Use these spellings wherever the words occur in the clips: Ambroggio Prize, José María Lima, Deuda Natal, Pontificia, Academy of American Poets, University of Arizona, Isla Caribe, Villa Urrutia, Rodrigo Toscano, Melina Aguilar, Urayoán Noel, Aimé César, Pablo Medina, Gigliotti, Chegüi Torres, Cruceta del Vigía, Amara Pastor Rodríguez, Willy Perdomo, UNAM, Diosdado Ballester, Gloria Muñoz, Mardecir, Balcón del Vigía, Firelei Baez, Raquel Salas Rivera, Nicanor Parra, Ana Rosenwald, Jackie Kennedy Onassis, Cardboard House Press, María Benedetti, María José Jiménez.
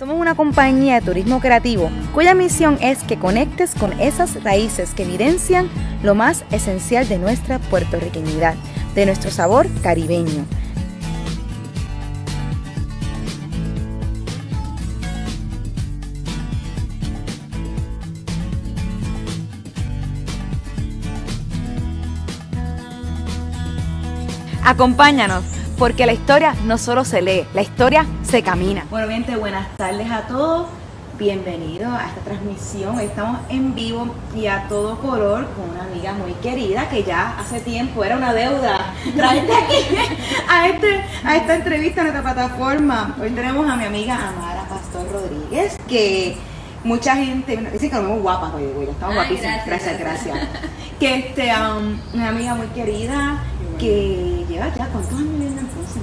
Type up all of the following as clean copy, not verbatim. Somos una compañía de turismo creativo cuya misión es que conectes con esas raíces que evidencian lo más esencial de nuestra puertorriqueñidad, de nuestro sabor caribeño. Acompáñanos, porque la historia no solo se lee, la historia se camina. Bueno, gente, buenas tardes a todos. Bienvenidos a esta transmisión. Hoy estamos en vivo y a todo color con una amiga muy querida que ya hace tiempo era una deuda traerte aquí a esta entrevista, a nuestra plataforma. Hoy tenemos a mi amiga Amara Pastor Rodríguez, que mucha gente dice que nos vemos guapas hoy, güey. Estamos guapísimas. Gracias. Que una amiga muy querida que lleva ya cuántos años viviendo en Ponce.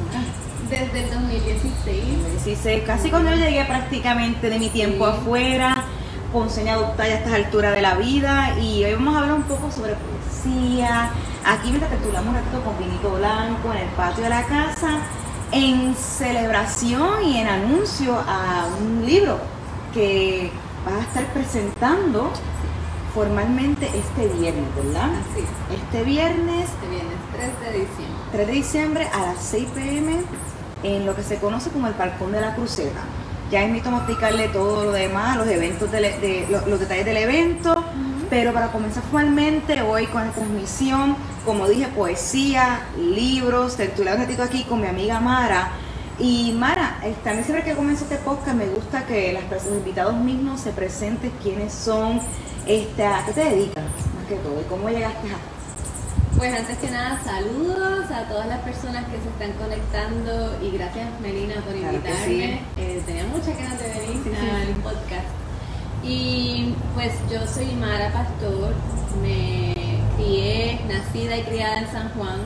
Desde el 2016, casi cuando yo llegué prácticamente de mi tiempo afuera, ponceña adoptada ya a estas alturas de la vida, y hoy vamos a hablar un poco sobre poesía. Aquí mientras tertulamos un ratito con vinito blanco en el patio de la casa, en celebración y en anuncio a un libro que vas a estar presentando formalmente este viernes, ¿verdad? Así es. Este viernes 3 de diciembre. 3 de diciembre a las 6 p.m. en lo que se conoce como el Balcón de la Cruceta. Ya invito a explicarle todo lo demás, los eventos los detalles del evento, pero para comenzar formalmente voy con la transmisión, como dije, poesía, libros, tertulia un ratito aquí con mi amiga Mara. Y Mara, también siempre que comienzo este podcast me gusta que los invitados mismos se presenten quiénes son, a qué te dedicas más que todo y cómo llegaste a... Pues antes que nada, saludos a todas las personas que se están conectando y gracias Melina por invitarme. Claro que sí. Tenía muchas ganas de venir al podcast. Y pues yo soy Mara Pastor, me crié, nacida y criada en San Juan.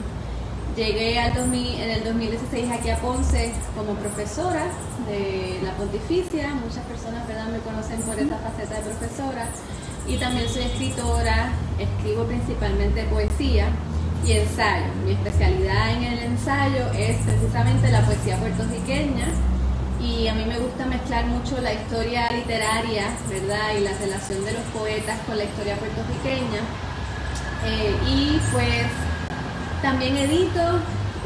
Llegué en el 2016 aquí a Ponce como profesora de la Pontificia. Muchas personas, ¿verdad?, me conocen por esa faceta de profesora. Y también soy escritora, escribo principalmente poesía y ensayo. Mi especialidad en el ensayo es precisamente la poesía puertorriqueña y a mí me gusta mezclar mucho la historia literaria, ¿verdad?, y la relación de los poetas con la historia puertorriqueña. Y pues también edito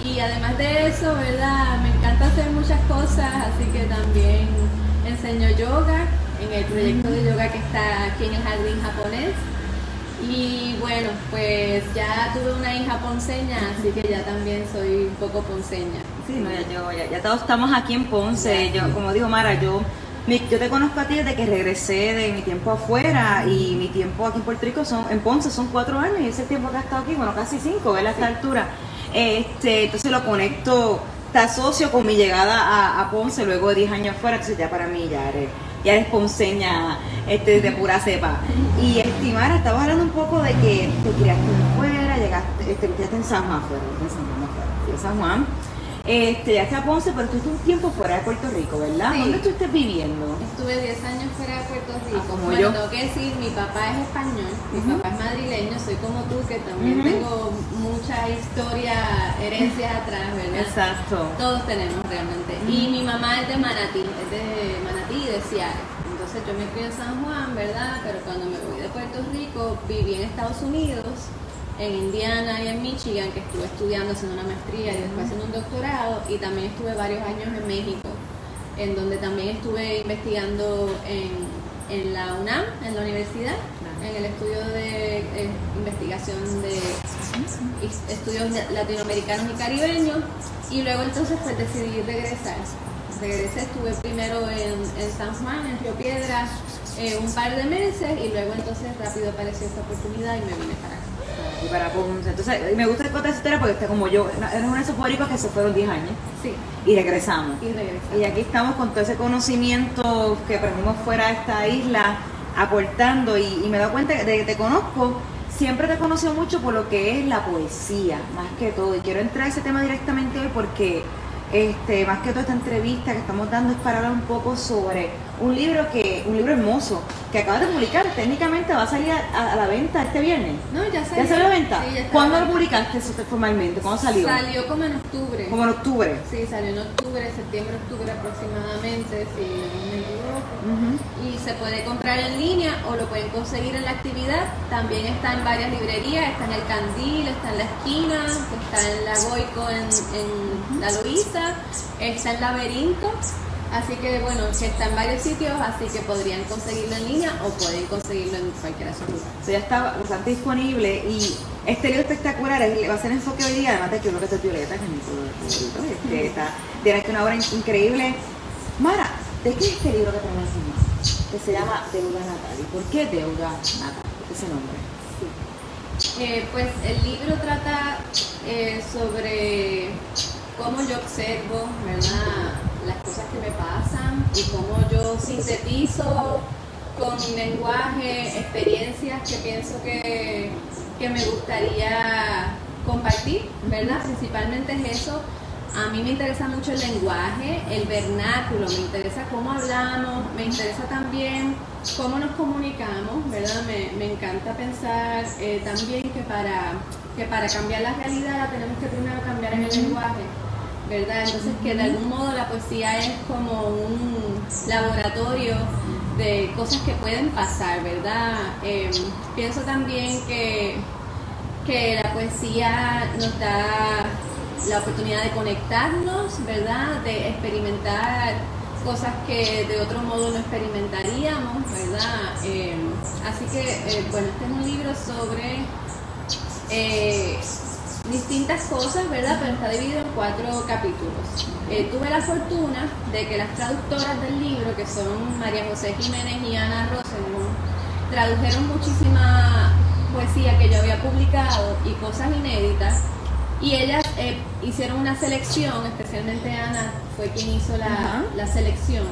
y además de eso, ¿verdad?, me encanta hacer muchas cosas, así que también enseño yoga en el proyecto de yoga que está aquí en el jardín japonés. Y bueno, pues ya tuve una hija ponceña, así que ya también soy un poco ponceña. Sí, no, ya todos estamos aquí en Ponce. Yo, como digo Mara, yo te conozco a ti desde que regresé de mi tiempo afuera, y mi tiempo aquí en Puerto Rico en Ponce son 4 años, y ese tiempo que has estado aquí, bueno, casi 5, ¿verdad?, a esta altura. Entonces lo conecto, te asocio con mi llegada a Ponce luego de 10 años afuera, entonces ya para mí ya eres ponceña de pura cepa. Y Mara, estabas hablando un poco de que te criaste afuera, llegaste en San Juan en San Juan. Llegaste a Ponce, pero estuviste un tiempo fuera de Puerto Rico, ¿verdad? Sí. ¿Dónde estuviste viviendo? Estuve 10 años fuera de Puerto Rico. Bueno, tengo que decir, mi papá es español, mi papá es madrileño, soy como tú, que también tengo mucha historia, herencias atrás, ¿verdad? Exacto. Todos tenemos realmente. Y mi mamá es de Manatí, de Seattle. Entonces yo me crié en San Juan, ¿verdad? Pero cuando me fui de Puerto Rico, viví en Estados Unidos, en Indiana y en Michigan, que estuve estudiando, haciendo una maestría y después haciendo un doctorado, y también estuve varios años en México, en donde también estuve investigando en la UNAM, en la universidad, en el estudio de investigación de estudios latinoamericanos y caribeños, y luego entonces pues decidí regresar. Regresé, estuve primero en San Juan, en Río Piedras, un par de meses, y luego entonces rápido apareció esta oportunidad y me vine para acá. Y para Ponce. Entonces, me gusta contar esa historia porque como yo, eres una de esos puertorriqueños que se fueron 10 años. Sí. Y regresamos. Y aquí estamos con todo ese conocimiento que aprendimos fuera de esta isla, aportando, y me he dado cuenta de que te conozco. Siempre te he conocido mucho por lo que es la poesía, más que todo. Y quiero entrar a ese tema directamente hoy porque más que toda esta entrevista que estamos dando es para hablar un poco sobre un libro hermoso que acabas de publicar. Técnicamente va a salir a la venta este viernes. No, ya salió. ¿Ya salió a la venta? Sí, ya. ¿Cuándo lo publicaste formalmente? ¿Cuándo salió? Salió como en octubre. ¿Como en octubre? Sí, salió en octubre, septiembre, octubre aproximadamente, si no me equivoco. Y se puede comprar en línea o lo pueden conseguir en la actividad. También está en varias librerías, está en El Candil, está en La Esquina, está en La Boico, en La Luisa, está en Laberinto. Así que bueno, que está en varios sitios, así que podrían conseguirlo en línea o pueden conseguirlo en cualquiera de sus lugares. So, ya está bastante disponible y este libro espectacular va a ser enfoque hoy día, además de que uno que es Violeta, que es mi favorito, tiene aquí una obra increíble. Mara, ¿de qué es este libro que tenemos aquí? Que se llama Deuda Natal. ¿Y por qué Deuda Natal? Ese nombre. Sí. Pues el libro trata sobre cómo yo observo, ¿verdad?, las cosas que me pasan y cómo yo sintetizo con mi lenguaje experiencias que pienso que me gustaría compartir, ¿verdad? Principalmente es eso. A mí me interesa mucho el lenguaje, el vernáculo, me interesa cómo hablamos, me interesa también cómo nos comunicamos, ¿verdad? Me encanta pensar también que para cambiar la realidad la tenemos que primero cambiar en el lenguaje, ¿verdad? Entonces que de algún modo la poesía es como un laboratorio de cosas que pueden pasar, ¿verdad? Pienso también que la poesía nos da la oportunidad de conectarnos, ¿verdad? De experimentar cosas que de otro modo no experimentaríamos, ¿verdad? Así que, bueno, este es un libro sobre distintas cosas, ¿verdad? Pero está dividido en 4 capítulos. Tuve la fortuna de que las traductoras del libro, que son María José Jiménez y Ana Rosenwald, tradujeron muchísima poesía que yo había publicado y cosas inéditas, y ellas hicieron una selección, especialmente Ana fue quien hizo la selección.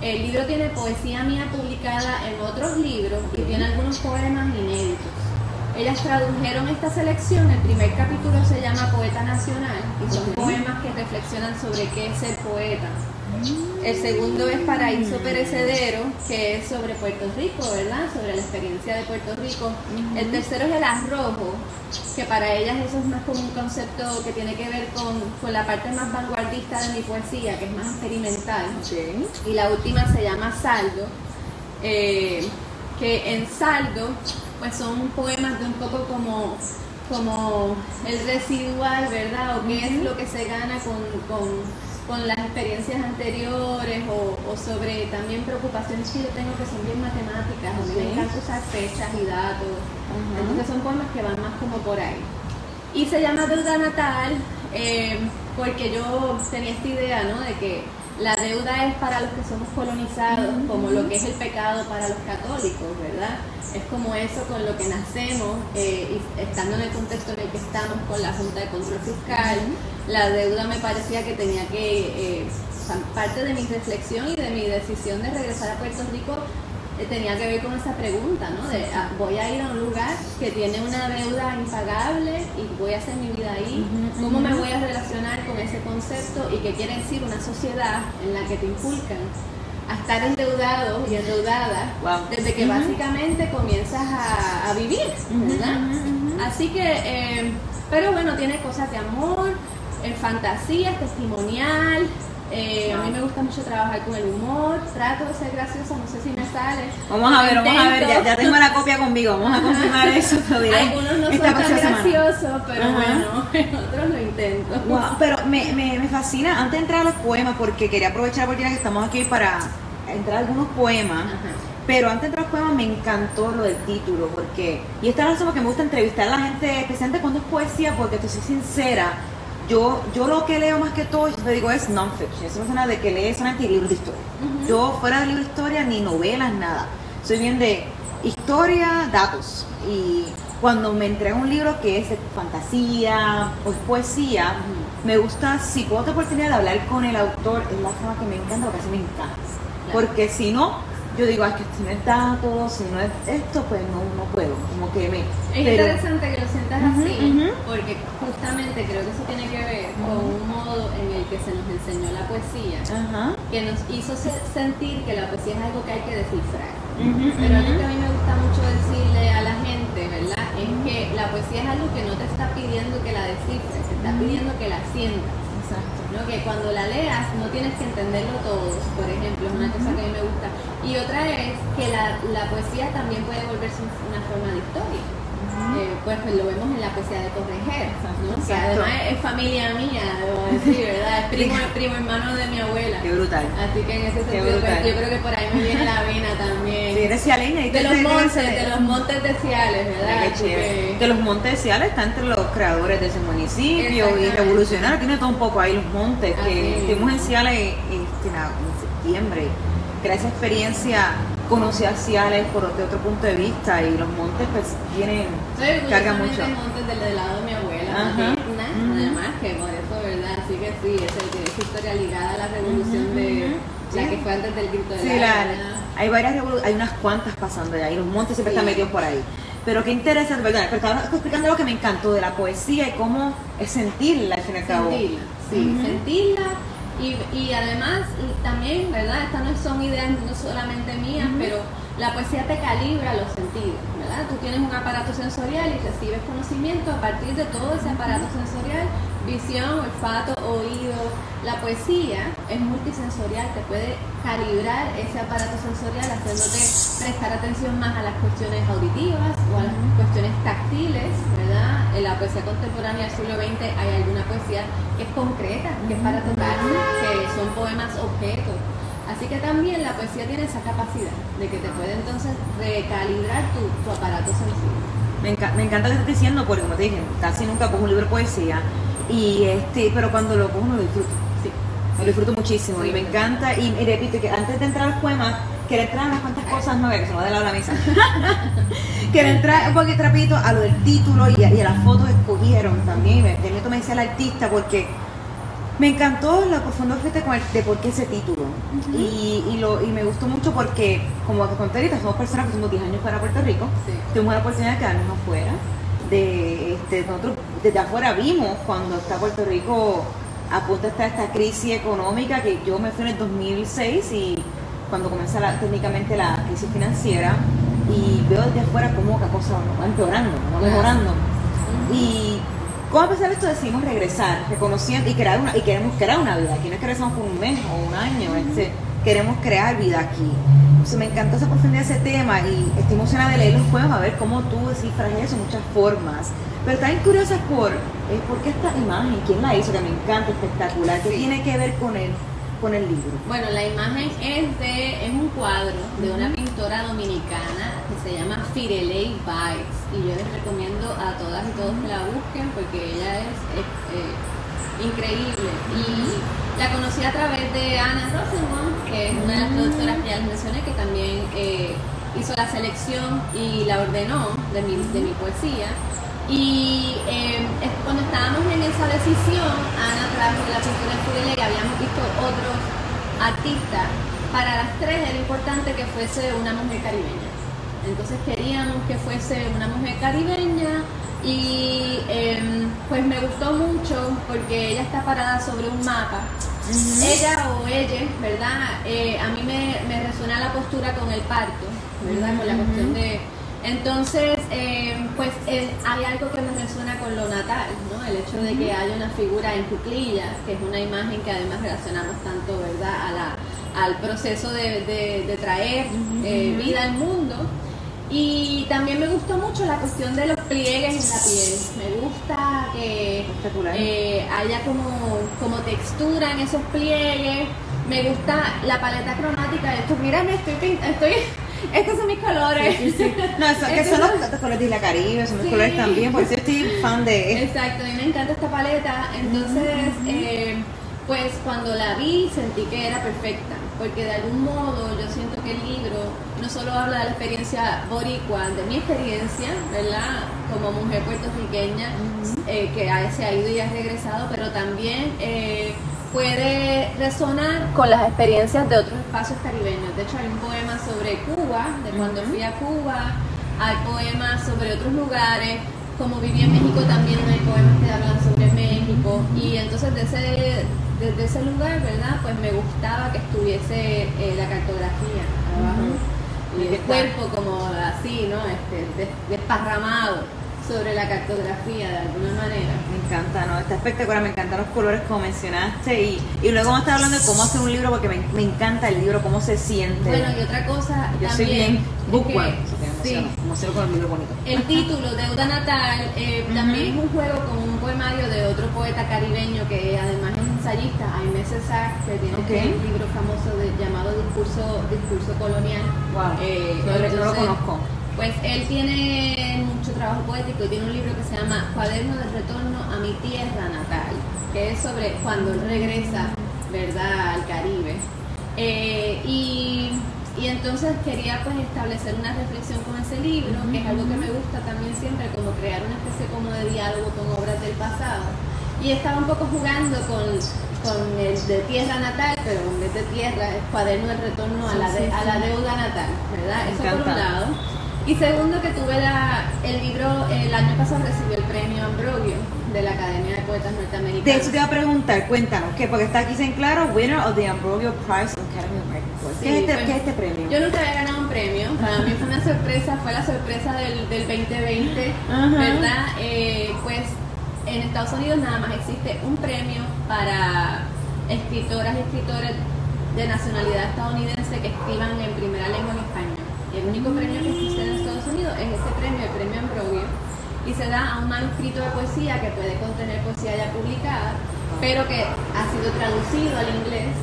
El libro tiene poesía mía publicada en otros libros y tiene algunos poemas inéditos. Ellas tradujeron esta selección. El primer capítulo se llama Poeta Nacional y son poemas que reflexionan sobre qué es ser poeta. El segundo es Paraíso Perecedero, que es sobre Puerto Rico, ¿verdad? Sobre la experiencia de Puerto Rico. El tercero es El Arrojo, que para ellas eso es más como un concepto que tiene que ver con la parte más vanguardista de mi poesía, que es más experimental. Okay. Y la última se llama Saldo, que en Saldo pues son poemas de un poco como el residual, ¿verdad? O qué es lo que se gana con las experiencias anteriores o sobre también preocupaciones que yo tengo que son bien matemáticas, a mí me encanta usar fechas y datos, entonces son poemas que van más como por ahí. Y se llama Deuda Natal porque yo tenía esta idea, ¿no?, de que la deuda es para los que somos colonizados, como lo que es el pecado para los católicos, ¿verdad? Es como eso con lo que nacemos, y estando en el contexto en el que estamos con la Junta de Control Fiscal, la deuda me parecía que tenía que, parte de mi reflexión y de mi decisión de regresar a Puerto Rico tenía que ver con esa pregunta, ¿no? De, voy a ir a un lugar que tiene una deuda impagable y voy a hacer mi vida ahí. ¿Cómo me voy a relacionar con ese concepto y qué quiere decir una sociedad en la que te inculcan a estar endeudado y endeudada desde que básicamente comienzas a vivir, ¿verdad? Así que, pero bueno, tiene cosas de amor, fantasías, testimonial. A mí me gusta mucho trabajar con el humor, trato de ser graciosa, no sé si me sale. Vamos a ver, ya tengo la copia conmigo, vamos a confirmar eso. Algunos no son tan graciosos, pero bueno, otros lo intento. Wow, pero me fascina, antes de entrar a los poemas, porque quería aprovechar la oportunidad que estamos aquí para entrar a algunos poemas. Pero antes de entrar a los poemas me encantó lo del título, porque, y esta es la razón porque me gusta entrevistar a la gente, especialmente cuando es poesía, porque te soy sincera. Yo lo que leo más que todo, yo te digo, es non-fiction. Eso no es nada de que lees solamente libros de historia. Yo fuera de libro de historia, ni novelas, nada. Soy bien de historia, datos. Y cuando me entrega un libro que es de fantasía o es poesía, me gusta, si puedo tener oportunidad de hablar con el autor, es la forma que me encanta, porque así me encanta. Claro. Porque si no, yo digo, es que si no es datos, si no es esto, pues no puedo. Como como que me... Es interesante que lo sientas así, porque justamente creo que eso tiene que ver con un modo en el que se nos enseñó la poesía, que nos hizo sentir que la poesía es algo que hay que descifrar. Pero algo que a mí me gusta mucho decirle a la gente, ¿verdad?, es que la poesía es algo que no te está pidiendo que la descifres, te está pidiendo que la sientas. Exacto. ¿No? Que cuando la leas no tienes que entenderlo todo, por ejemplo, es una cosa que a mí me gusta. Y otra es que la poesía también puede volverse una forma de historia. Pues lo vemos en la poesía de Correger, ¿no? Que además es familia mía, debo decir, ¿verdad? Es primo hermano de mi abuela. Qué brutal. Así que en ese sentido, pues, yo creo que por ahí me viene la vena también. Sí, eres cialeña. De los montes de Ciales, ¿verdad? Qué chévere. Que los montes de Ciales están entre los creadores de ese municipio y revolucionario. Tiene todo un poco ahí los montes, que estuvimos en Ciales en septiembre. Gracias a esa experiencia conocí a Ciales de otro punto de vista, y los montes pues tienen, carga mucho. Los montes del lado de mi abuela, además que por eso, ¿verdad? Así que sí, es historia ligada a la revolución de la que fue antes del grito de hay unas cuantas pasando allá, y los montes siempre están metidos por ahí. Pero qué interesante, perdón, pero estaba explicando lo que me encantó de la poesía y cómo es sentirla al fin y al cabo. Sentirla. Y además, también, ¿verdad? Estas no son ideas no solamente mías, pero la poesía te calibra los sentidos, ¿verdad? Tú tienes un aparato sensorial y recibes conocimiento a partir de todo ese aparato sensorial, visión, olfato, oído. La poesía es multisensorial, te puede calibrar ese aparato sensorial haciéndote prestar atención más a las cuestiones auditivas o a las cuestiones táctiles, ¿verdad? En la poesía contemporánea del siglo XX hay alguna poesía que es concreta, que es para tocar, que son poemas objetos. Así que también la poesía tiene esa capacidad de que te puede entonces recalibrar tu aparato sensorial. Me encanta lo que estás diciendo, porque como te dije, casi nunca cojo un libro de poesía, y pero cuando lo cojo lo disfruto. Lo disfruto muchísimo y me encanta, y repito que antes de entrar a los poemas, quería entrar a unas cuantas cosas nuevas, que se me va de lado la mesa. Quería entrar un poquito rapidito a lo del título y a las fotos que escogieron también, me decía el artista, porque me encantó la profunda oferta de por qué ese título. Y me gustó mucho porque, como te conté ahorita, somos personas que somos 10 años fuera de Puerto Rico, tuvimos la oportunidad de quedarnos afuera. Nosotros desde afuera vimos cuando está Puerto Rico a punto de estar esta crisis económica, que yo me fui en el 2006 y cuando comienza técnicamente la crisis financiera, y veo desde afuera cómo la cosa va empeorando, va mejorando. Y cómo a pesar de esto decidimos regresar, reconociendo y queremos crear una vida aquí, no es que regresamos por un mes o un año, queremos crear vida aquí. Me encantó esa profundidad de ese tema y estoy emocionada de leer los poemas, a ver cómo tú descifras eso en muchas formas. Pero también curiosa por qué esta imagen, quién la hizo, que me encanta, espectacular. ¿Qué tiene que ver con el libro? Bueno, la imagen es un cuadro de una pintora dominicana que se llama Firelei Baez, y yo les recomiendo a todas y todos que la busquen porque ella es increíble. Y la conocí a través de Ana Rosenwald, que es una de las productoras que ya les mencioné, que también hizo la selección y la ordenó de mi poesía. Y cuando estábamos en esa decisión, Ana trajo la pintura de Firelei y habíamos visto otros artistas. Para las tres era importante que fuese una mujer caribeña. Entonces queríamos que fuese una mujer caribeña, y pues me gustó mucho porque ella está parada sobre un mapa. Ella o ellas, ¿verdad? A mí me resuena la postura con el parto, ¿verdad? Con la cuestión de... Entonces, pues hay algo que me resuena con lo natal, ¿no? El hecho de que haya una figura en cuclillas, que es una imagen que además relacionamos tanto, ¿verdad?, al proceso de traer vida al mundo. Y también me gustó mucho la cuestión de los pliegues en la piel. Me gusta que haya como textura en esos pliegues. Me gusta la paleta cromática de estos. Mírame, estos son mis colores. Sí. No, son los colores de Isla Caribe, son mis colores también, por eso estoy fan de... Exacto, a mí me encanta esta paleta. Entonces, pues cuando la vi sentí que era perfecta, porque de algún modo yo siento que el libro no solo habla de la experiencia boricua, de mi experiencia, ¿verdad?, como mujer puertorriqueña que se ha ido y ha regresado, pero también... puede resonar con las experiencias de otros espacios caribeños. De hecho, hay un poema sobre Cuba, de cuando fui a Cuba, hay poemas sobre otros lugares, como viví en México también hay poemas que hablan sobre México, y entonces desde ese lugar, ¿verdad? Pues me gustaba que estuviese la cartografía abajo, uh-huh. Y el cuerpo como así, ¿no? Desparramado sobre la cartografía de alguna manera. Me encanta, ¿no? Está espectacular, me encantan los colores como mencionaste, y luego vamos a estar hablando de cómo hacer un libro, porque me encanta el libro, cómo se siente. Bueno, y otra cosa yo también... soy bien bookworm, sí. Emociono con el libro bonito. El título, Deuda Natal, también es un juego con un poemario de otro poeta caribeño que además es ensayista, Aimé César, que tiene un libro famoso llamado Discurso Colonial. Wow, yo lo conozco. Pues él tiene mucho trabajo poético y tiene un libro que se llama Cuaderno de Retorno a mi Tierra Natal, que es sobre cuando él regresa, ¿verdad?, al Caribe. Y entonces quería pues establecer una reflexión con ese libro, que es algo que me gusta también siempre, como crear una especie como de diálogo con obras del pasado. Y estaba un poco jugando con el de tierra natal, pero en vez de tierra, el cuaderno de retorno a la deuda natal, ¿verdad? Eso por un lado. Y segundo, que tuve el libro, el año pasado recibió el premio Ambroggio de la Academia de Poetas Norteamericanos. De eso te iba a preguntar, cuéntanos, ¿qué? Porque está aquí en claro, winner of the Ambroggio Prize of Academy of American Poets. ¿Qué es este premio? Yo nunca había ganado un premio, para mí fue una sorpresa, fue la sorpresa del 2020, ¿verdad? Pues en Estados Unidos nada más existe un premio para escritoras y escritores de nacionalidad estadounidense que escriban en primera lengua en español. El único premio que existe en Estados Unidos es este premio, el premio Ambroggio, y se da a un manuscrito de poesía que puede contener poesía ya publicada, pero que ha sido traducido al inglés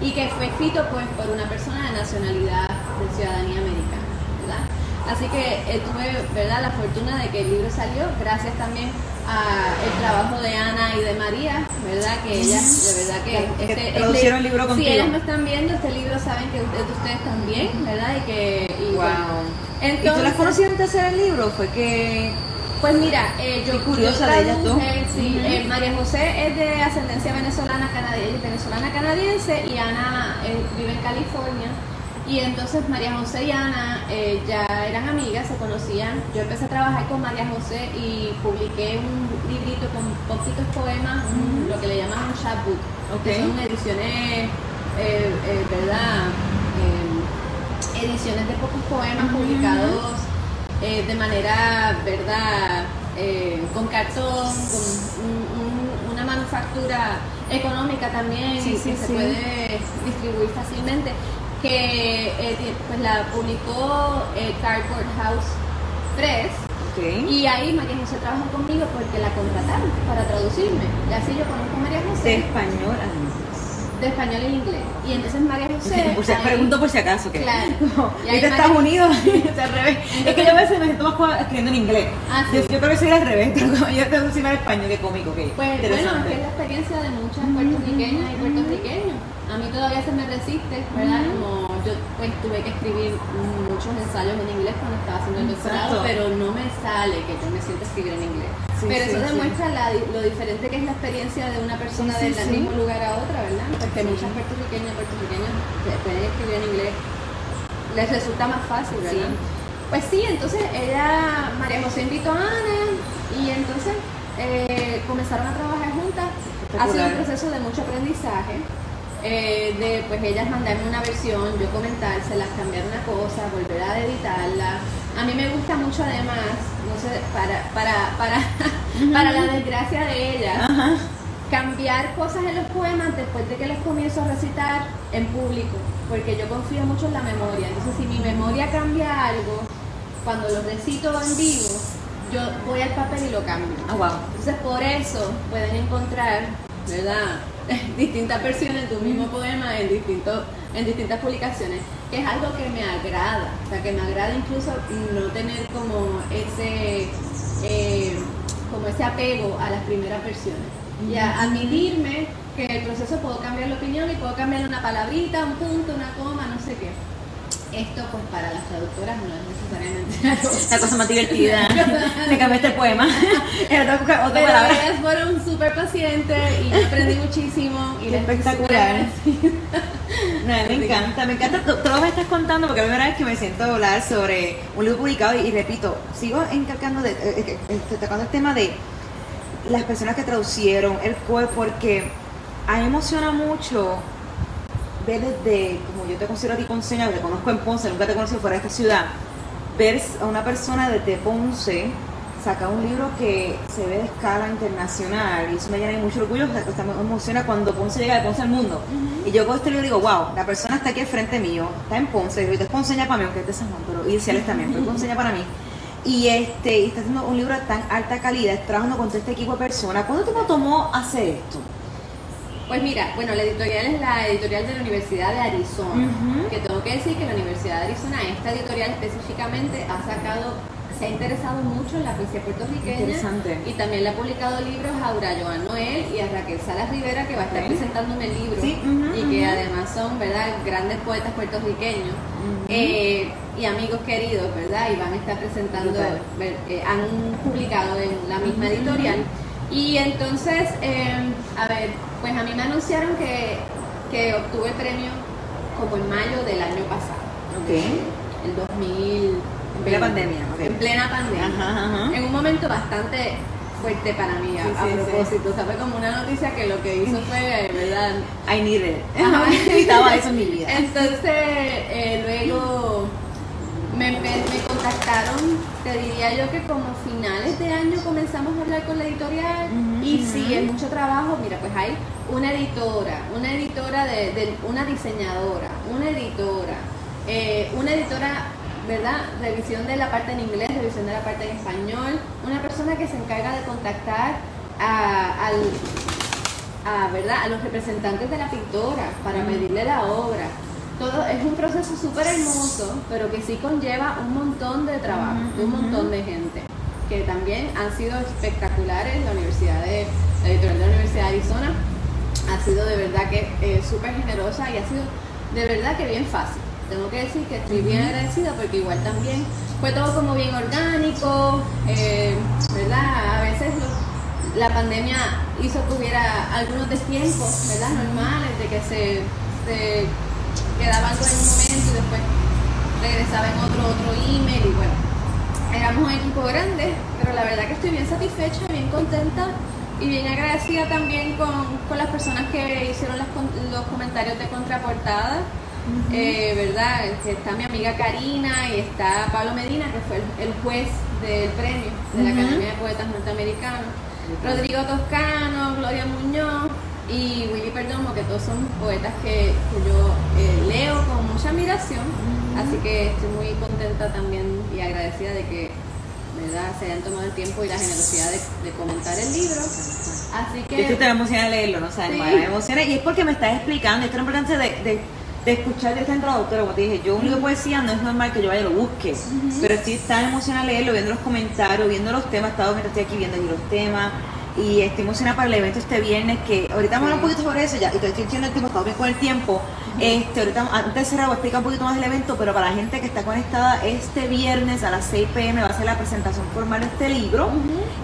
y que fue escrito pues por una persona de nacionalidad, de ciudadanía americana, ¿verdad? Así que tuve, ¿verdad?, la fortuna de que el libro salió, gracias también al trabajo de Ana y de María, ¿verdad? Que ellas, de verdad que traducieron el libro contigo. Si ellas me están viendo, este libro saben que ustedes también, ¿verdad? Y wow. Entonces, ¿y tú las conociste hacer el libro? Fue que... Pues mira, yo curiosa de ellas dos. Sí, María José es de ascendencia venezolana-canadiense y Ana vive en California. Y entonces María José y Ana ya eran amigas, se conocían. Yo empecé a trabajar con María José y publiqué un librito con poquitos poemas, lo que le llaman un chapbook, que son ediciones, ¿verdad? Ediciones de pocos poemas publicados de manera, ¿verdad? Con cartón, con una manufactura económica también, que se puede distribuir fácilmente. Que pues la publicó Cardboard House Press, y ahí María José trabajó conmigo porque la contrataron para traducirme, y así yo conozco a María José. De español a inglés. De español en inglés. Y entonces María José... Pues pregunto por si acaso. ¿Qué? Claro. Y ahí Estados Unidos, es al revés. Es que yo a veces me siento más escribiendo en inglés. Ah, sí. Yo creo que soy al revés, yo traducirme al español, qué cómico. Pues bueno, es que es la experiencia de muchas puertorriqueñas y puertorriqueños. A mí todavía se me resiste, ¿verdad? Como yo pues tuve que escribir muchos ensayos en inglés cuando estaba haciendo el doctorado, pero no me sale que yo me sienta escribir en inglés. Sí, pero eso demuestra lo diferente que es la experiencia de una persona del mismo lugar a otra, ¿verdad? Porque muchas puertorriqueños pueden escribir en inglés, les resulta más fácil, ¿verdad? Pues sí, entonces ella, María José invitó a Ana y entonces comenzaron a trabajar juntas. Ha sido un proceso de mucho aprendizaje. Pues ellas mandarme una versión, yo comentárselas, cambiar una cosa, volver a editarla. A mí me gusta mucho además, no sé, para la desgracia de ellas, cambiar cosas en los poemas después de que los comienzo a recitar en público, porque yo confío mucho en la memoria. Entonces si mi memoria cambia algo, cuando lo recito en vivo, yo voy al papel y lo cambio. Entonces por eso pueden encontrar, ¿verdad?, distintas versiones de un mismo poema en distintas publicaciones, que es algo que me agrada, o sea, que me agrada incluso no tener como ese apego a las primeras versiones, y a admitirme que el proceso puedo cambiar la opinión y puedo cambiar una palabrita, un punto, una coma, no sé qué. Esto pues para las traductoras no es necesariamente la cosa más divertida. Me cambié este poema. Pero ellas fueron súper pacientes y yo aprendí muchísimo. Y espectacular. Me encanta todo me estás contando, porque es la primera vez que me siento a hablar sobre un libro publicado y repito, sigo encargando de tocando el tema de las personas que traducieron el poe, porque a mí me emociona mucho ver desde, como yo te considero a ti ponceña, porque te conozco en Ponce, nunca te he conocido fuera de esta ciudad, ver a una persona desde Ponce sacar un libro que se ve de escala internacional, y eso me llena de mucho orgullo, o sea, me emociona cuando Ponce llega de Ponce al mundo. Uh-huh. Y yo con este libro digo, wow, la persona está aquí al frente mío, está en Ponce, y es ponceña para mí, aunque es de San Juan, pero y Ciales también, pero es ponceña para mí. Y está haciendo un libro de tan alta calidad, trabajando con todo este equipo de personas. ¿Cuánto tiempo tomó hacer esto? Pues mira, bueno, la editorial es la editorial de la Universidad de Arizona, uh-huh. que tengo que decir que la Universidad de Arizona, esta editorial específicamente, se ha interesado mucho en la poesía puertorriqueña y también le ha publicado libros a Urayoán Noel y a Raquel Salas Rivera, que va a estar presentándome el libro, sí, y que además son, ¿verdad?, grandes poetas puertorriqueños, y amigos queridos, ¿verdad?, y van a estar presentando, han publicado en la misma editorial. Y entonces, pues a mí me anunciaron que obtuve el premio como en mayo del año pasado, el 2000. En plena pandemia. Ajá, ajá. En un momento bastante fuerte para mí, a propósito. O sea, fue como una noticia que lo que hizo fue, ¿verdad? I need it. Necesitaba eso en mi vida. Entonces, luego me contactaron, te diría yo que como finales de año comenzamos a hablar con la editorial, sí, es mucho trabajo. Mira, pues hay una editora de una editora, ¿verdad? Revisión de la parte en inglés, revisión de la parte en español, una persona que se encarga de contactar a los representantes de la pintora para pedirle la obra. Todo es un proceso súper hermoso, pero que sí conlleva un montón de trabajo, un montón de gente, que también han sido espectaculares. La editorial de la Universidad de Arizona ha sido de verdad que súper generosa y ha sido de verdad que bien fácil. Tengo que decir que estoy bien agradecida, porque igual también fue todo como bien orgánico, ¿verdad? A veces la pandemia hizo que hubiera algunos destiempos, ¿verdad?, normales, de que se quedaba algo en un momento y después regresaba en otro email, y bueno, éramos un equipo grande, pero la verdad que estoy bien satisfecha, bien contenta y bien agradecida también con las personas que hicieron los comentarios de contraportada. ¿Verdad? Está mi amiga Karina y está Pablo Medina, que fue el juez del premio de la Academia de Poetas Norteamericanos, Rodrigo Toscano, Gloria Muñoz y Willy Perdomo, que todos son poetas que yo leo con mucha admiración, así que estoy muy contenta también y agradecida de que, ¿verdad?, se hayan tomado el tiempo y la generosidad de comentar el libro. Así que esto te emociona leerlo, no sabes, me emociona, y es porque me estás explicando, esto es lo importante de escuchar de esta traductora. Como te dije, yo un libro de poesía no es normal que yo vaya y lo busque, pero estoy tan emocionada leerlo, viendo los comentarios, viendo los temas, estoy aquí viendo los temas, y estoy emocionada para el evento este viernes, que ahorita vamos a hablar un poquito sobre eso ya, y te estoy diciendo el tiempo, estamos bien con el tiempo, ahorita antes de cerrar voy a explicar un poquito más el evento, pero para la gente que está conectada, este viernes a las 6 p.m. va a ser la presentación formal de este libro,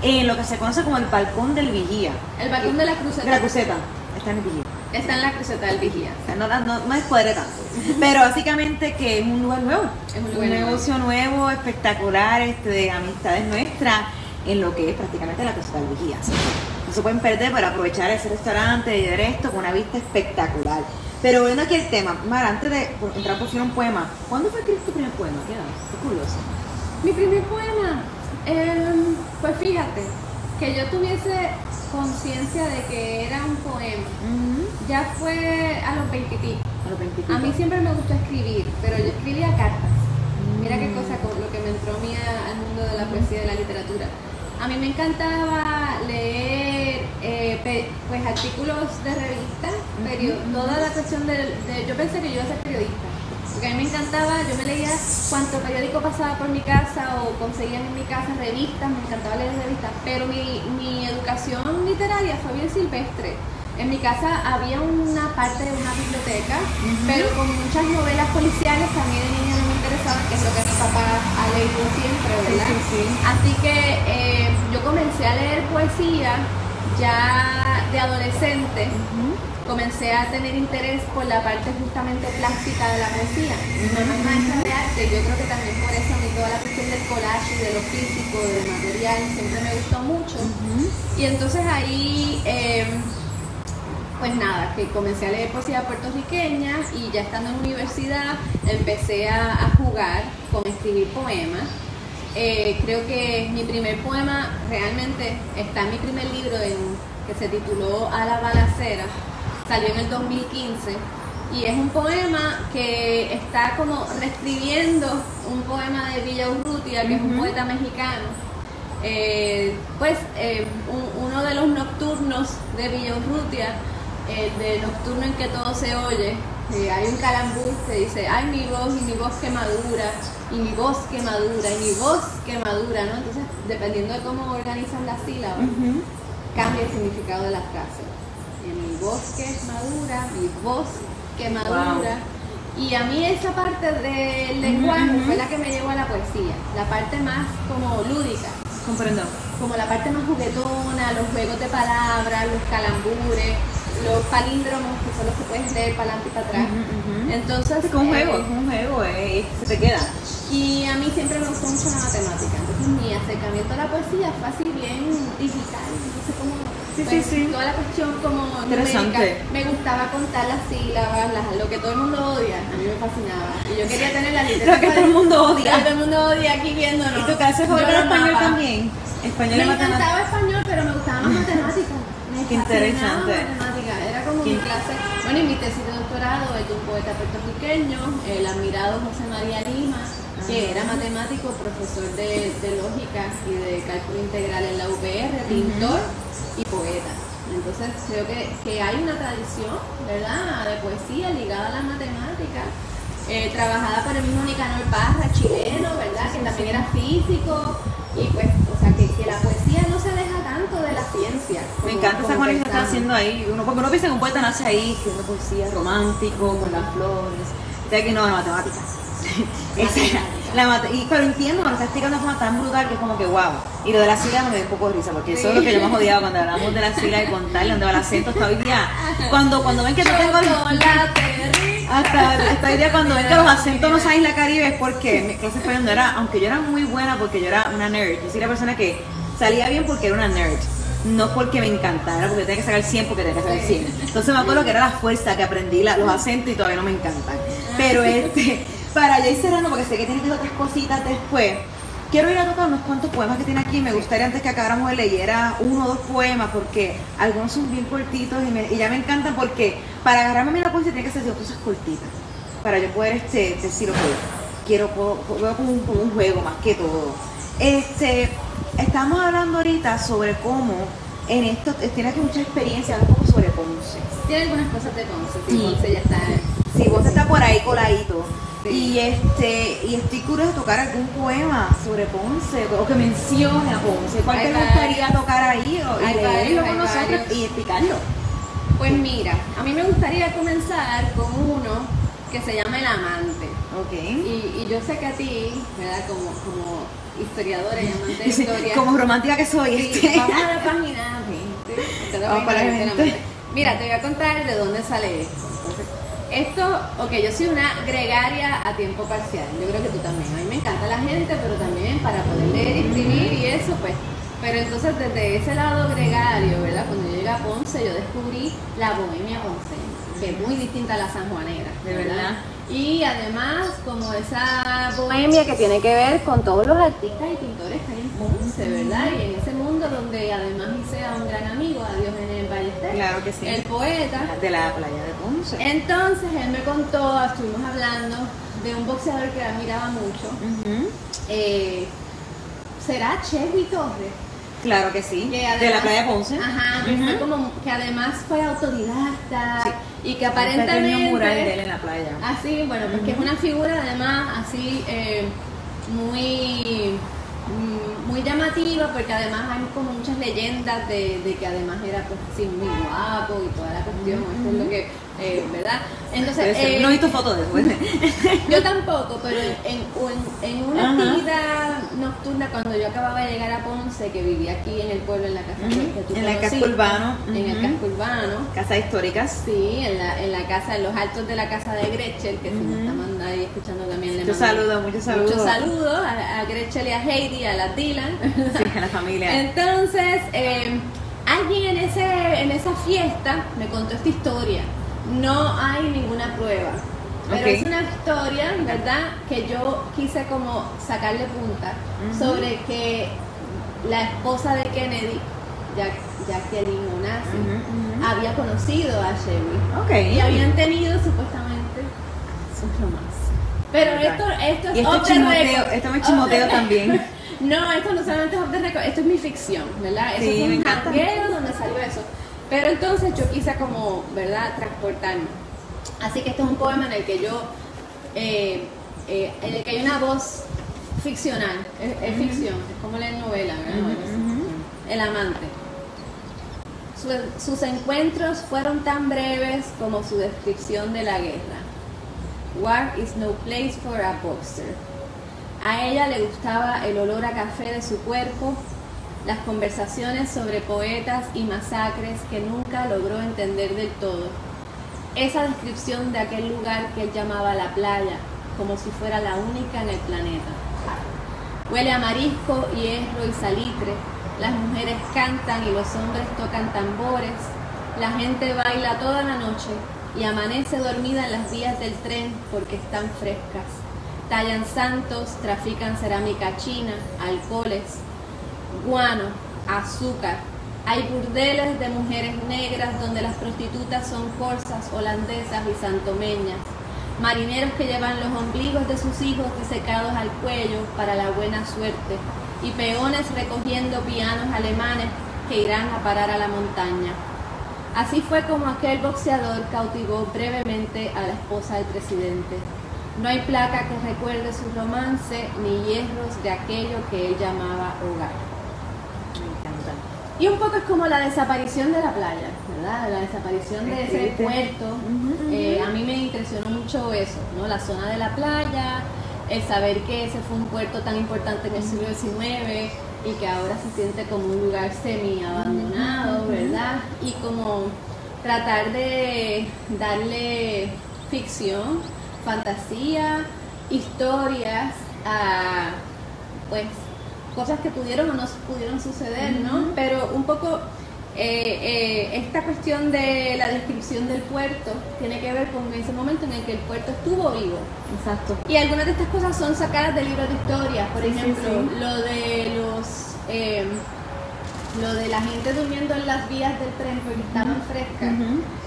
en lo que se conoce como el Balcón del Vigía, el Balcón de la Cruceta. De la Cruceta, está en el Vigía. Está en la Cruceta del Vigía. No me cuadré tanto. Pero básicamente que es un lugar nuevo. Es un negocio nuevo, espectacular, de amistades nuestras, en lo que es prácticamente la Cruceta del Vigía. No se pueden perder para aprovechar ese restaurante y ver esto con una vista espectacular. Pero volviendo aquí al tema, Mara, antes de entrar por fin a un poema, ¿cuándo fue tu primer poema? Qué curioso. Mi primer poema, pues fíjate, que yo tuviese conciencia de que era un poema, ya fue a los 25. A mí siempre me gustó escribir, pero yo escribía cartas. Mira qué cosa, con lo que me entró mía al mundo de la poesía y de la literatura. A mí me encantaba leer pues artículos de revistas, toda la cuestión yo pensé que yo iba a ser periodista, porque a mí me encantaba, yo me leía cuánto periódico pasaba por mi casa o conseguía en mi casa revistas, me encantaba leer revistas, pero mi educación literaria fue bien silvestre. En mi casa había una parte de una biblioteca, pero con muchas novelas policiales que a mí de niña no me interesaban, que es lo que mi papá ha leído siempre, ¿verdad? Sí. Así que yo comencé a leer poesía ya de adolescente, comencé a tener interés por la parte justamente plástica de la poesía. Mi mamá es maestra de arte, yo creo que también por eso a mí toda la cuestión del collage y de lo físico, del material, siempre me gustó mucho. Y entonces ahí, pues nada, que comencé a leer poesía puertorriqueña y ya estando en la universidad empecé a jugar con escribir poemas. Creo que mi primer poema realmente está en mi primer libro que se tituló A la balacera, salió en el 2015 y es un poema que está como reescribiendo un poema de Villa Urrutia, que es un poeta mexicano. Uno de los nocturnos de Villa Urrutia, el de nocturno en que todo se oye, hay un calambur que dice, ay mi voz y mi voz que madura, y mi voz que madura, y mi voz que madura, ¿no? Entonces, dependiendo de cómo organizas las sílabas, cambia el significado de la frase. Mi voz que madura, mi voz que madura. Wow. Y a mí esa parte del lenguaje fue la que me llevó a la poesía, la parte más como lúdica. Comprendo. Como la parte más juguetona, los juegos de palabras, los calambures, los palíndromos, que son los que puedes leer para adelante y para atrás. Entonces es un juego, se te queda. Y a mí siempre me gustó mucho la matemática, entonces mi acercamiento a la poesía fue así bien digital, entonces como toda la cuestión como numérica. Me gustaba contar las sílabas, lo que todo el mundo odia, a mí me fascinaba. Y yo quería tener la literatura. Lo que todo el mundo odia. Todo el mundo odia aquí viéndonos. ¿Y tu caso es sobre español también? Español y matemáticas. Me encantaba español, pero me gustaba más matemáticas. Qué interesante. Era como mi clase. Bueno, y mi tesis de doctorado es de un poeta puertorriqueño, el admirado José María Lima, que era matemático, profesor de lógica y de cálculo integral en la UPR, pintor y poeta. Entonces creo que hay una tradición, ¿verdad?, de poesía ligada a la matemática, trabajada por el mismo Nicanor Parra, chileno, ¿verdad?, que también era físico, y pues, o sea, que la poesía no se deja tanto de la ciencia. Me encanta esa conexión que está haciendo ahí, porque uno piensa que un poeta nace ahí, escribiendo poesía romántico, con las flores, de que no, en matemáticas. Pero entiendo cuando estás explicando de forma tan brutal que es como que wow. Y lo de las siglas me dio un poco de risa, porque eso es lo que yo más odiaba cuando hablamos de las siglas y contarle dónde va el acento hasta hoy día. Cuando ven que no tengo hasta hoy día, cuando ven que los acentos no saben la Caribe, es porque mi clase español no era, aunque yo era muy buena porque yo era una nerd, yo soy la persona que salía bien porque era una nerd. No porque me encantara, porque tenía que sacar 100 porque tenía que sacar 100. Entonces me acuerdo que era la fuerza que aprendí los acentos y todavía no me encantan. Pero para ya ir cerrando, porque sé que tienes que hacer otras cositas después, quiero ir a tocar unos cuantos poemas que tiene aquí. Me gustaría antes que acabáramos de leyera uno o dos poemas, porque algunos son bien cortitos y ya me encantan, porque para agarrarme a mí la poesía tiene que ser de cosas cortitas, para yo poder decirlo. Puedo como un juego más que todo. Estamos hablando ahorita sobre cómo en esto tienes mucha experiencia, un poco sobre Ponce. Tiene algunas cosas de Ponce, Ponce ya está. Sí, Ponce está por ahí coladito. Y estoy curiosa de tocar algún poema sobre Ponce, o que mencione a Ponce. ¿Cuál te gustaría tocar ahí y leerlo con nosotros y explicarlo? Pues mira, a mí me gustaría comenzar con uno que se llama El Amante. Y yo sé que a ti, ¿verdad?, como historiadora y amante de historia, como romántica que soy, vamos a la página 20. Mira, te voy a contar de dónde sale esto. Yo soy una gregaria a tiempo parcial, yo creo que tú también. A mí me encanta la gente, pero también para poder leer y escribir y eso, pues. Pero entonces desde ese lado gregario, ¿verdad? Cuando yo llegué a Ponce, yo descubrí la bohemia ponceña, que es muy distinta a la sanjuanera, de verdad. Y además, como esa bohemia que tiene que ver con todos los artistas y pintores que hay en Ponce, ¿verdad? Y en ese mundo donde además hice a un gran amigo, a Diosdado Ballester, claro que sí, el poeta de la playa de Ponce. Entonces él me contó, estuvimos hablando de un boxeador que admiraba mucho. ¿Será Chegüi Torres? Claro que sí, que además, de la playa de Ponce. Fue como que además fue autodidacta, y que aparentemente tenía un mural de él en la playa. Así, bueno, porque es una figura además así muy llamativa, porque además hay como muchas leyendas de que además era pues así muy guapo y toda la cuestión. Eso es lo que ¿verdad? Entonces, no he visto fotos después. Yo tampoco, pero en una actividad nocturna cuando yo acababa de llegar a Ponce, que vivía aquí en el pueblo, en la casa que tú en el casco urbano, en el casco urbano, casas históricas, sí, en la casa, en los altos de la casa de Gretchen, que si nos está mandando ahí escuchando también, muchos saludos a Gretchen y a Heidi, a la Dylan, sí, a la familia. Entonces alguien en esa fiesta me contó esta historia. No hay ninguna prueba, pero es una historia, ¿verdad?, que yo quise como sacarle punta, sobre que la esposa de Kennedy, Jackie Kennedy Onassis, había conocido a Chegüi, y habían tenido supuestamente su romance. Pero esto me chimoteo también. No, esto no solamente es off the record, esto es mi ficción, ¿verdad? Eso sí, es un janguero donde salió eso. Pero entonces yo quise como, ¿verdad?, transportarme. Así que este es un poema en el que yo, en el que hay una voz ficcional, es ficción, es como la novela, ¿verdad? El amante. Sus encuentros fueron tan breves como su descripción de la guerra. War is no place for a boxer. A ella le gustaba el olor a café de su cuerpo, las conversaciones sobre poetas y masacres que nunca logró entender del todo. Esa descripción de aquel lugar que él llamaba la playa, como si fuera la única en el planeta. Huele a marisco, hierro y salitre, las mujeres cantan y los hombres tocan tambores, la gente baila toda la noche y amanece dormida en las vías del tren porque están frescas. Tallan santos, trafican cerámica china, alcoholes, guano, azúcar. Hay burdeles de mujeres negras donde las prostitutas son corsas, holandesas y santomeñas. Marineros que llevan los ombligos de sus hijos disecados al cuello para la buena suerte. Y peones recogiendo pianos alemanes que irán a parar a la montaña. Así fue como aquel boxeador cautivó brevemente a la esposa del presidente. No hay placa que recuerde su romance ni hierros de aquello que él llamaba hogar. Me encanta. Y un poco es como la desaparición de la playa, ¿verdad? La desaparición de ese puerto. A mí me impresionó mucho eso, ¿no? La zona de la playa, el saber que ese fue un puerto tan importante en el siglo XIX y que ahora se siente como un lugar semi-abandonado, ¿verdad? Y como tratar de darle ficción, fantasía, historias, pues cosas que pudieron o no pudieron suceder, ¿no? Pero un poco esta cuestión de la descripción del puerto tiene que ver con ese momento en el que el puerto estuvo vivo. Exacto. Y algunas de estas cosas son sacadas de libros de historia, por ejemplo, lo de la gente durmiendo en las vías del tren porque estaban frescas.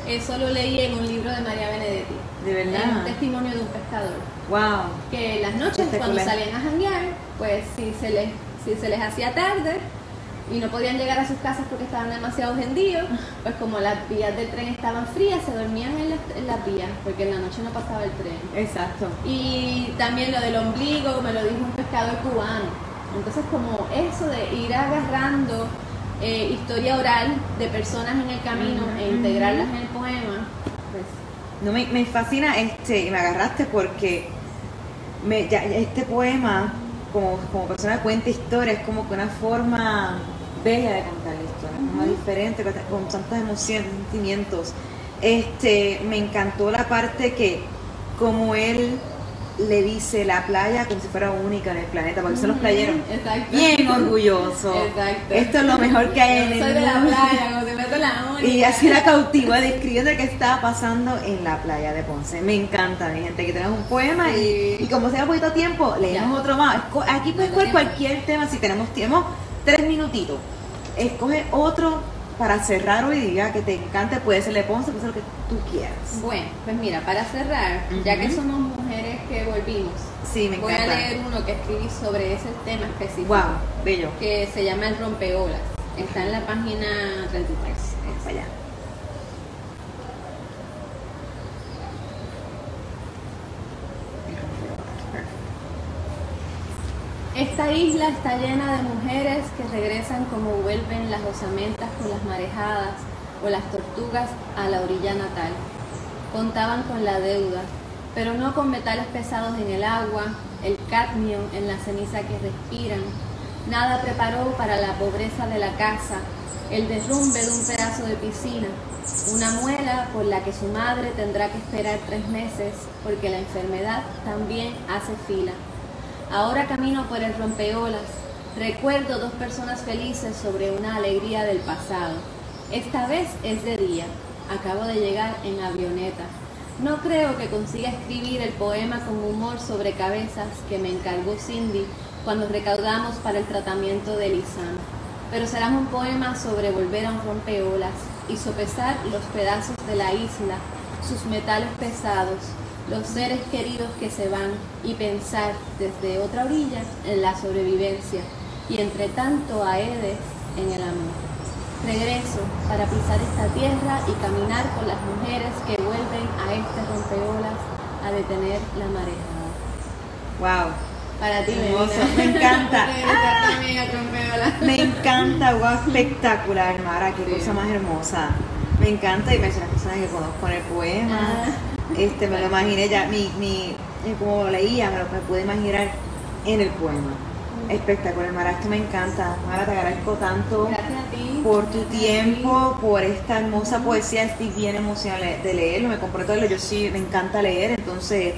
Eso lo leí en un libro de María Benedetti. De verdad. Es un testimonio de un pescador. Wow. Que las noches cuando salían a janguear, pues si se les hacía tarde y no podían llegar a sus casas porque estaban demasiado hendidos, pues como las vías del tren estaban frías, se dormían en las vías, porque en la noche no pasaba el tren. Exacto. Y también lo del ombligo, me lo dijo un pescador cubano. Entonces como eso de ir agarrando historia oral de personas en el camino e integrarlas en el poema, pues. No, me fascina, me agarraste porque este poema como persona cuenta historias, es como que una forma bella de contar la historia, una diferente, con tantas emociones, sentimientos. Me encantó la parte que como él le dice la playa como si fuera única en el planeta, porque son los playeros. Exacto. Bien orgullosos. Exacto. Esto es lo mejor que hay en el mundo. Soy de la playa, como si fuera la única. Y así la cautiva, describiendo qué estaba pasando en la playa de Ponce. Me encanta, mi gente, que tengas un poema, sí. Y como sea poquito tiempo, leemos otro más. Aquí puedes escoger cualquier tema, si tenemos tiempo, 3 minutitos. Escoge otro para cerrar hoy día, que te encante, puede ser de Ponce, puede ser lo que tú quieras. Bueno, pues mira, para cerrar, ya que somos mujeres que volvimos, sí, me encanta. Voy a leer uno que escribí sobre ese tema específico. Wow, bello. Que se llama El rompeolas. Está en la página 33. Para allá. Esta isla está llena de mujeres que regresan como vuelven las osamentas con las marejadas o las tortugas a la orilla natal. Contaban con la deuda, pero no con metales pesados en el agua, el cadmio en la ceniza que respiran. Nada preparó para la pobreza de la casa, el derrumbe de un pedazo de piscina, una muela por la que su madre tendrá que esperar 3 meses, porque la enfermedad también hace fila. Ahora camino por el rompeolas, recuerdo 2 personas felices sobre una alegría del pasado. Esta vez es de día, acabo de llegar en avioneta. No creo que consiga escribir el poema con humor sobre cabezas que me encargó Cindy cuando recaudamos para el tratamiento de Lizana, pero será un poema sobre volver a un rompeolas y sopesar los pedazos de la isla, sus metales pesados, los seres queridos que se van, y pensar desde otra orilla en la sobrevivencia y entre tanto a Edes en el amor. Regreso para pisar esta tierra y caminar con las mujeres que vuelven a este rompeolas a detener la marejada. Wow. Para ti, me encanta. Me encanta, wow, espectacular, Mara, qué cosa más hermosa. Me encanta, y me son las personas que conozco en el poema. Me lo imaginé ya, como leía, me pude imaginar en el poema. Espectacular, Mara, esto me encanta. Mara, te agradezco tanto. Gracias a ti. Por tu tiempo, por esta hermosa poesía. Estoy bien emocionada de leerlo, me comprometo a leerlo. Yo sí, me encanta leer, entonces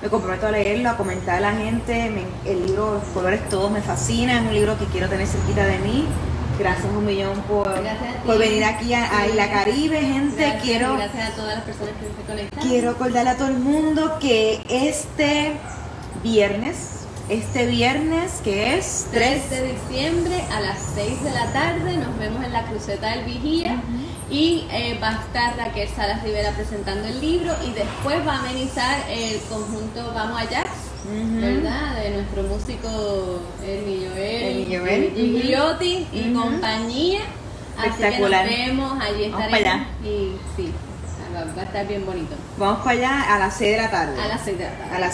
me comprometo a leerlo, a comentar a la gente. El libro, los colores todos me fascina, es un libro que quiero tener cerquita de mí. Gracias un millón por venir aquí a Isla Caribe, gente. Gracias, gracias a todas las personas que se conectan. Quiero acordarle a todo el mundo que este viernes, que es 3 de diciembre a las 6 de la tarde, nos vemos en la Cruceta del Vigía. Y va a estar Raquel Salas Rivera presentando el libro, y después va a amenizar el conjunto Vamos Allá, ¿verdad? De nuestro músico el Gigliotti y compañía. Espectacular. Así que nos vemos, allí estaremos. Y sí, va a estar bien bonito. Vamos para allá a las 6 de la tarde. A las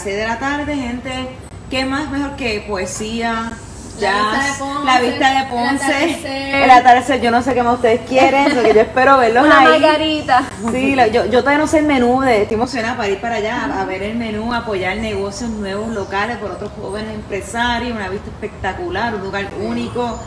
6 de la tarde, gente. ¿Qué más mejor que poesía? Jazz, la vista de Ponce, el atardecer, yo no sé qué más ustedes quieren, porque yo espero verlos ahí. Una margarita. Sí, yo todavía no sé el menú, estoy emocionada para ir para allá a ver el menú, apoyar negocios nuevos, locales, por otros jóvenes empresarios, una vista espectacular, un lugar único,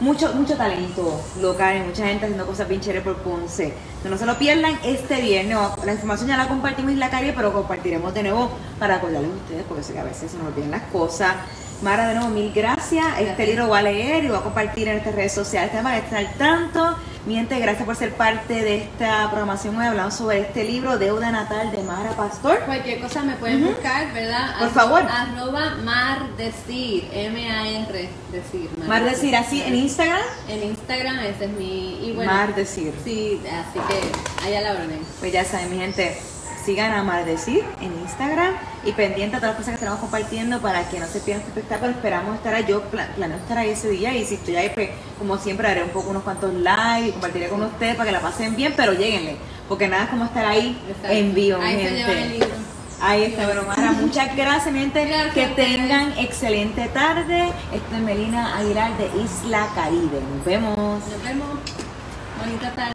mucho talento local, mucha gente haciendo cosas bien chéveres por Ponce. No se lo pierdan este viernes. La información ya la compartimos en la calle, pero compartiremos de nuevo para acordarles a ustedes, porque sé que a veces se nos olvidan las cosas. Mara, de nuevo, mil gracias. Este libro va a leer y va a compartir en nuestras redes sociales para estar al tanto. Mi gente, gracias por ser parte de esta programación. Hoy hablamos sobre este libro, Deuda Natal, de Amara Pastor. Cualquier cosa me pueden buscar, ¿verdad? Por favor. @ Mardecir, M-A-R, decir. Mardecir, así en Instagram. En Instagram, ese es mi... Mardecir. Sí, así que allá la orden. Pues ya saben, mi gente. Sigan a Mardecir en Instagram y pendiente a todas las cosas que estamos compartiendo para que no se pierdan este espectáculo. Esperamos estar ahí, yo planeo estar ahí ese día, y si estoy ahí, pues como siempre haré unos cuantos likes y compartiré con ustedes para que la pasen bien, pero lléguenle, porque nada es como estar ahí en vivo, ahí gente. Se lleva el libro. Ahí está, bueno, Mara, muchas gracias, gente. Gracias, que tengan excelente tarde. Esto es Melina Aguilar de Isla Caribe. Nos vemos. Bonita tarde.